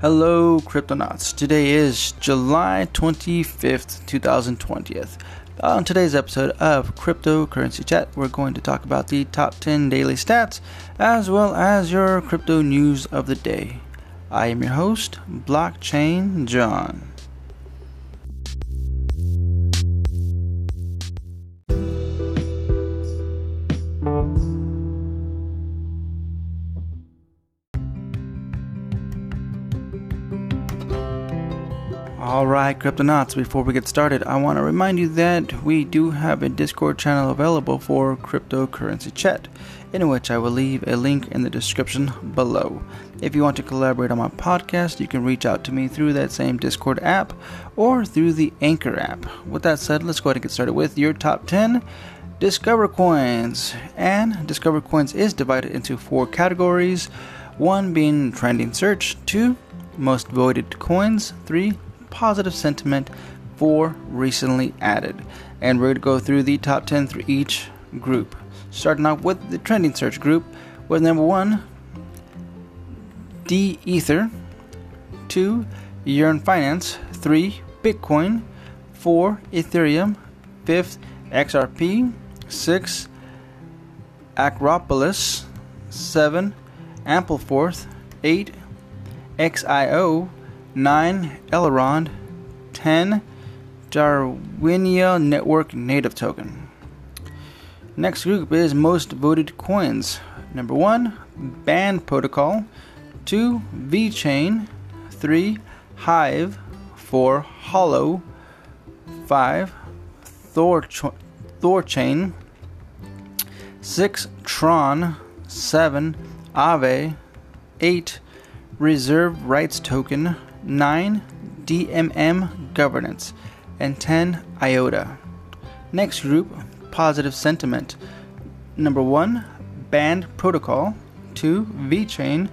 Hello Cryptonauts, today is July 25th, 2020. On today's episode of Cryptocurrency Chat, we're going to talk about the top 10 daily stats, as well as your crypto news of the day. I am your host, Blockchain John. Alright Cryptonauts, before we get started, I want to remind you that we do have a Discord channel available for Cryptocurrency Chat, in which I will leave a link in the description below. If you want to collaborate on my podcast, you can reach out to me through that same Discord app or through the Anchor app. With that said, let's go ahead and get started with your top 10 Discover Coins. And Discover Coins is divided into four categories, one being trending search, two, most voted coins, three, positive sentiment, for recently added. And we're going to go through the top 10 through each group, starting off with the trending search group with number 1, D Ether, 2, Yearn Finance, 3, Bitcoin, 4, Ethereum, 5th, XRP, 6, Acropolis, 7, Ampleforth, 8, XIO, 9, Elrond, 10, Darwinia Network Native Token. Next group is most voted coins. Number 1, Band Protocol, 2, VeChain, 3, Aave, 4, Hollow, 5, Thorchain, 6, Tron, 7, Aave, 8, Reserve Rights Token, 9, DMM governance, and 10, IOTA. Next group, positive sentiment. Number 1, Band Protocol, 2, VeChain,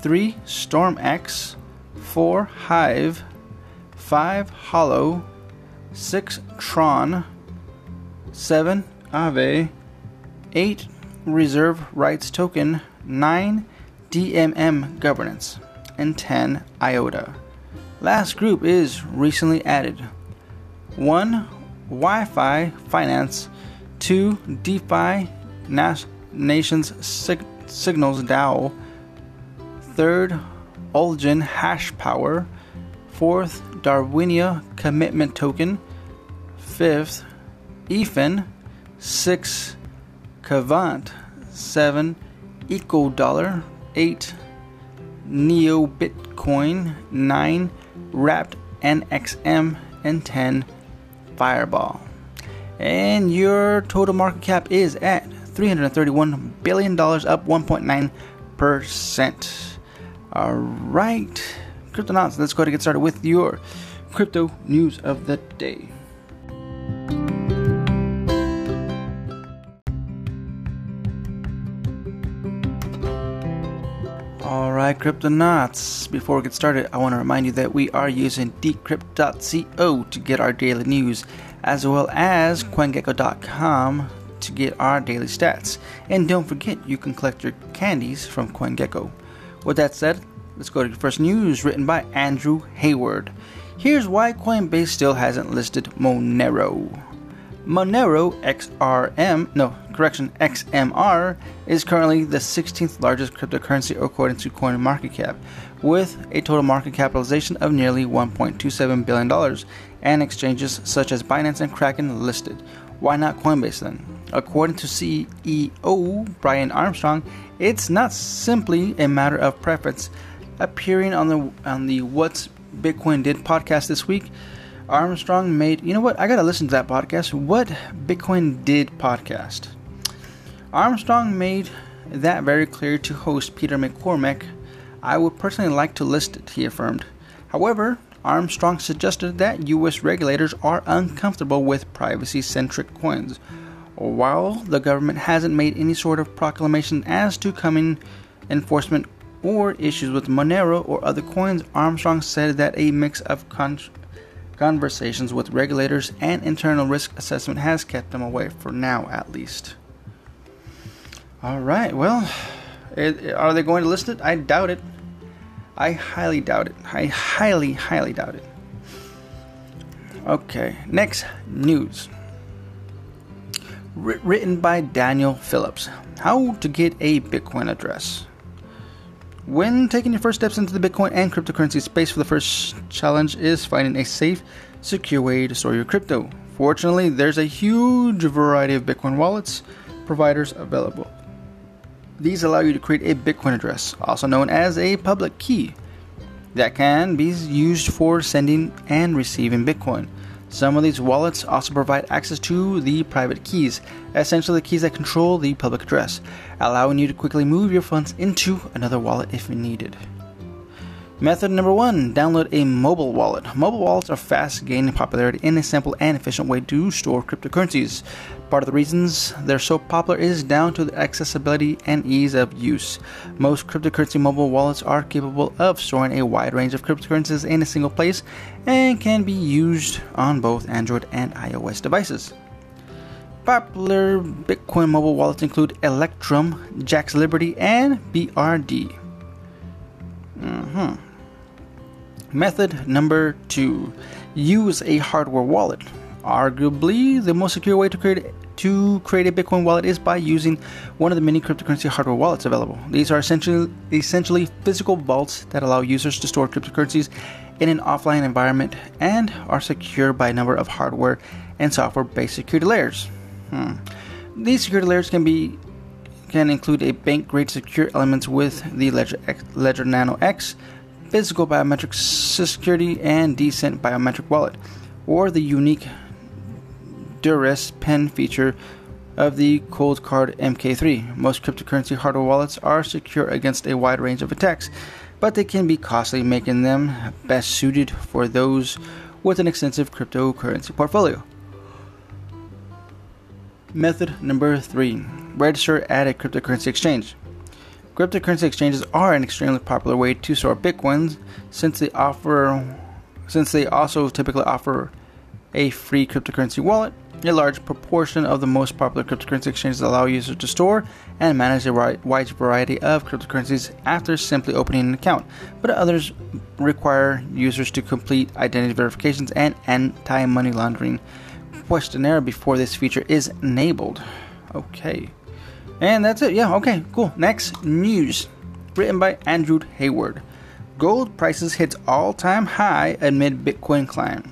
3, StormX, 4, Aave, 5, Hollow, 6, Tron, 7, Aave, 8, Reserve Rights Token, 9, DMM governance, and 10, IOTA. Last group is recently added. 1, Wi-Fi Finance, 2, DeFi Nations Signals DAO, 3rd, Ulgin hash power, 4th, Darwinia commitment token, 5th, EFIN, 6, Kavant, 7, EcoDollar, 8, Neo Bitcoin, 9, Wrapped NXM, and 10, Fireball. And your total market cap is at $331 billion, up 1.9%. All right, Cryptonauts, let's go ahead and get started with your crypto news of the day. Alright Cryptonauts, before we get started, I want to remind you that we are using decrypt.co to get our daily news, as well as CoinGecko.com to get our daily stats. And don't forget, you can collect your candies from CoinGecko. With that said, let's go to the first news written by Andrew Hayward. Here's why Coinbase still hasn't listed Monero. Monero XMR is currently the 16th largest cryptocurrency according to CoinMarketCap, with a total market capitalization of nearly $1.27 billion and exchanges such as Binance and Kraken listed. Why not Coinbase then? According to CEO Brian Armstrong, it's not simply a matter of preference. Appearing on the What Bitcoin Did podcast this week, Armstrong made, you know what, I gotta listen to that podcast, What Bitcoin Did podcast. Armstrong made that very clear to host Peter McCormick. I would personally like to list it, he affirmed. However, Armstrong suggested that U.S. regulators are uncomfortable with privacy-centric coins, while the government hasn't made any sort of proclamation as to coming enforcement or issues with Monero or other coins. Armstrong said that a mix of conversations with regulators and internal risk assessment has kept them away, for now at least. All right, well, are they going to list it? I doubt it. I highly doubt it. I highly doubt it. Okay, next news. Written by Daniel Phillips. How to get a Bitcoin address. When taking your first steps into the Bitcoin and cryptocurrency space, for the first challenge is finding a safe, secure way to store your crypto. Fortunately, there's a huge variety of Bitcoin wallets providers available. These allow you to create a Bitcoin address, also known as a public key, that can be used for sending and receiving Bitcoin. Some of these wallets also provide access to the private keys, essentially the keys that control the public address, allowing you to quickly move your funds into another wallet if needed. Method number one, download a mobile wallet. Mobile wallets are fast gaining popularity in a simple and efficient way to store cryptocurrencies. Part of the reasons they're so popular is down to the accessibility and ease of use. Most cryptocurrency mobile wallets are capable of storing a wide range of cryptocurrencies in a single place and can be used on both Android and iOS devices. Popular Bitcoin mobile wallets include Electrum, Jax Liberty, and BRD. Method number two, use a hardware wallet. Arguably, the most secure way to create a Bitcoin wallet is by using one of the many cryptocurrency hardware wallets available. These are essentially physical vaults that allow users to store cryptocurrencies in an offline environment and are secured by a number of hardware and software-based security layers. These security layers can include a bank-grade secure elements with the Ledger Nano X, physical biometric security, and Decent biometric wallet, or the unique duress pen feature of the cold card MK3. Most cryptocurrency hardware wallets are secure against a wide range of attacks, but they can be costly, making them best suited for those with an extensive cryptocurrency portfolio. Method number three, register at a cryptocurrency exchange. Cryptocurrency exchanges are an extremely popular way to store Bitcoins since they also typically offer a free cryptocurrency wallet. A large proportion of the most popular cryptocurrency exchanges allow users to store and manage a wide variety of cryptocurrencies after simply opening an account, but others require users to complete identity verifications and anti-money laundering questionnaire before this feature is enabled. Okay, and that's it. Yeah, okay, cool. Next news, written by Andrew Hayward. Gold prices hits all-time high amid Bitcoin climb.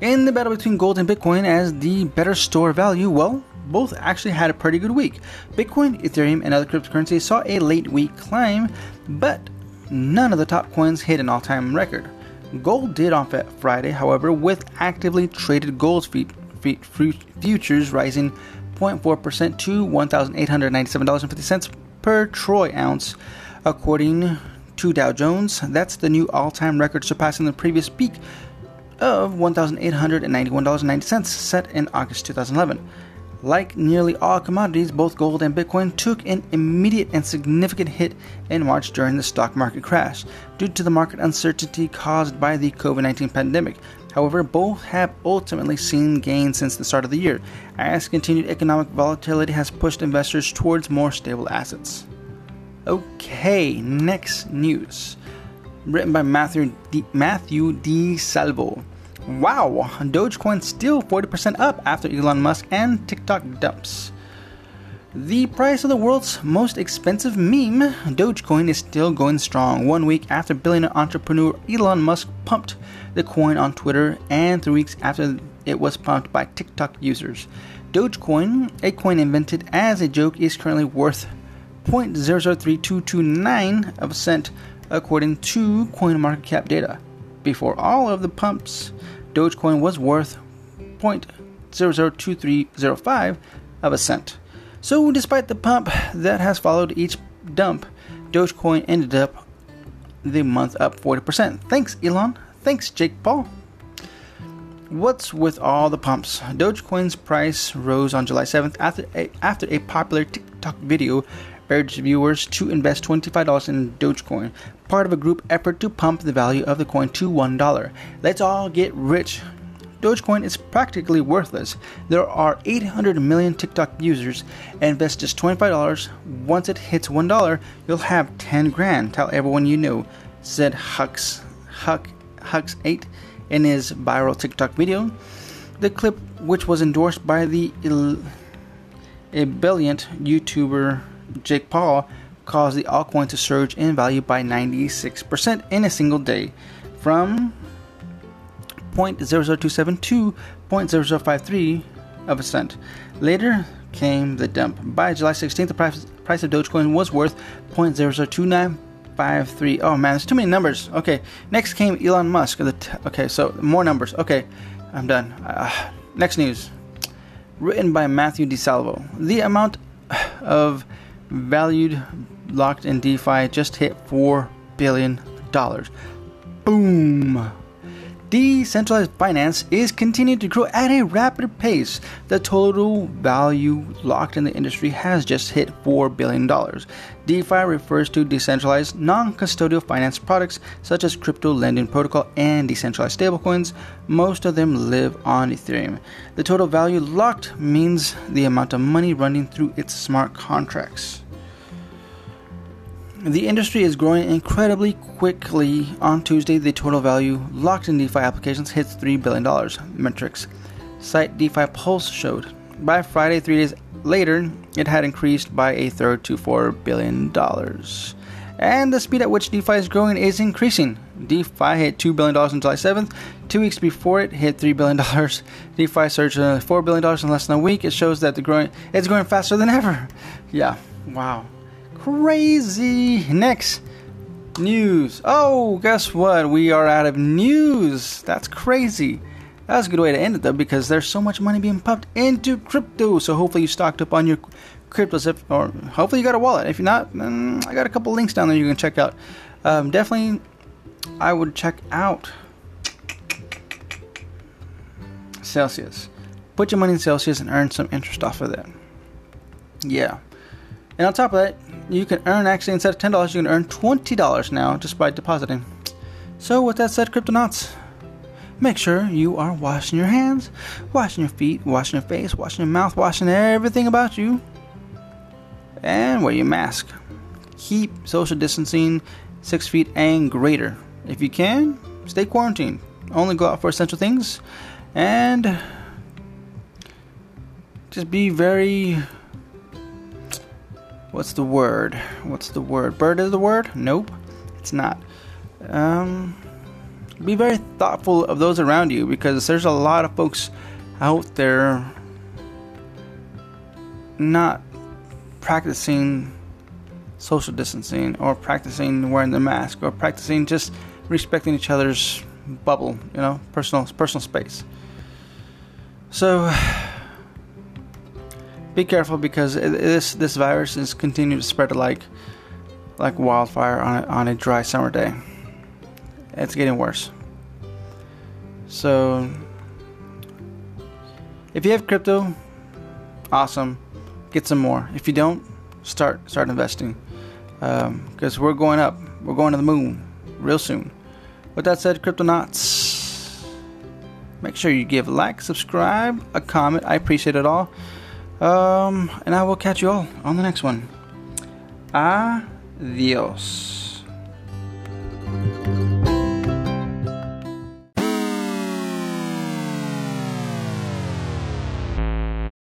In the battle between gold and Bitcoin as the better store value, well, both actually had a pretty good week. Bitcoin, Ethereum, and other cryptocurrencies saw a late week climb, but none of the top coins hit an all-time record. Gold did on Friday, however, with actively traded gold futures rising 0.4% to $1,897.50 per troy ounce, according to Dow Jones. That's the new all-time record, surpassing the previous peak of $1,891.90 set in August 2011. Like nearly all commodities, both gold and Bitcoin took an immediate and significant hit in March during the stock market crash due to the market uncertainty caused by the COVID-19 pandemic. However, both have ultimately seen gains since the start of the year, as continued economic volatility has pushed investors towards more stable assets. Okay, next news. Written by Matthew DiSalvo. Wow, Dogecoin still 40% up after Elon Musk and TikTok dumps. The price of the world's most expensive meme, Dogecoin, is still going strong 1 week after billionaire entrepreneur Elon Musk pumped the coin on Twitter and 3 weeks after it was pumped by TikTok users. Dogecoin, a coin invented as a joke, is currently worth 0.003229 of a cent according to CoinMarketCap data. Before all of the pumps, Dogecoin was worth 0.002305 of a cent. So despite the pump that has followed each dump, Dogecoin ended up the month up 40%. Thanks, Elon. Thanks, Jake Paul. What's with all the pumps? Dogecoin's price rose on July 7th after a popular TikTok video urged viewers to invest $25 in Dogecoin, part of a group effort to pump the value of the coin to $1. Let's all get rich. Dogecoin is practically worthless. There are 800 million TikTok users. Invest just $25. Once it hits $1, you'll have 10 grand. Tell everyone you know, said Hux8 in his viral TikTok video. The clip, which was endorsed by the ebullient YouTuber Jake Paul, caused the altcoin to surge in value by 96% in a single day, from 0.00272 to 0.0053%. Later came the dump. By July 16th, the price of Dogecoin was worth 0.02953. Oh man, there's too many numbers. Okay, next came Elon Musk. Okay, so more numbers. Okay, I'm done. Next news, written by Matthew DiSalvo. The amount of valued locked in DeFi just hit $4 billion. Boom! Decentralized finance is continuing to grow at a rapid pace. The total value locked in the industry has just hit $4 billion. DeFi refers to decentralized non-custodial finance products such as crypto lending protocol and decentralized stablecoins. Most of them live on Ethereum. The total value locked means the amount of money running through its smart contracts. The industry is growing incredibly quickly. On Tuesday, the total value locked in DeFi applications hits $3 billion, metrics site DeFi Pulse showed. By Friday, 3 days later, it had increased by a third to $4 billion. And the speed at which DeFi is growing is increasing. DeFi hit $2 billion on July 7th. 2 weeks before it hit $3 billion. DeFi surged to $4 billion in less than a week. It shows that it's growing faster than ever. Yeah, wow. Crazy. Next news. Oh, guess what? We are out of news. That's crazy. That's a good way to end it though, because there's so much money being pumped into crypto. So hopefully you stocked up on your cryptos, or hopefully you got a wallet. If you're not, I got a couple links down there you can check out. Definitely, I would check out Celsius. Put your money in Celsius and earn some interest off of that. Yeah. And on top of that, you can earn, actually, instead of $10, you can earn $20 now just by depositing. So with that said, Cryptonauts, make sure you are washing your hands, washing your feet, washing your face, washing your mouth, washing everything about you. And wear your mask. Keep social distancing 6 feet and greater. If you can, stay quarantined. Only go out for essential things. And just be very... What's the word? Bird is the word? Nope, it's not. Be very thoughtful of those around you, because there's a lot of folks out there not practicing social distancing, or practicing wearing the mask, or practicing just respecting each other's bubble, you know, personal space. So be careful, because this virus is continuing to spread like wildfire on a dry summer day. It's getting worse. So if you have crypto, awesome, get some more. If you don't, start investing, because we're going up. We're going to the moon real soon. With that said, Cryptonauts, make sure you give a like, subscribe, a comment. I appreciate it all. And I will catch you all on the next one. Adios.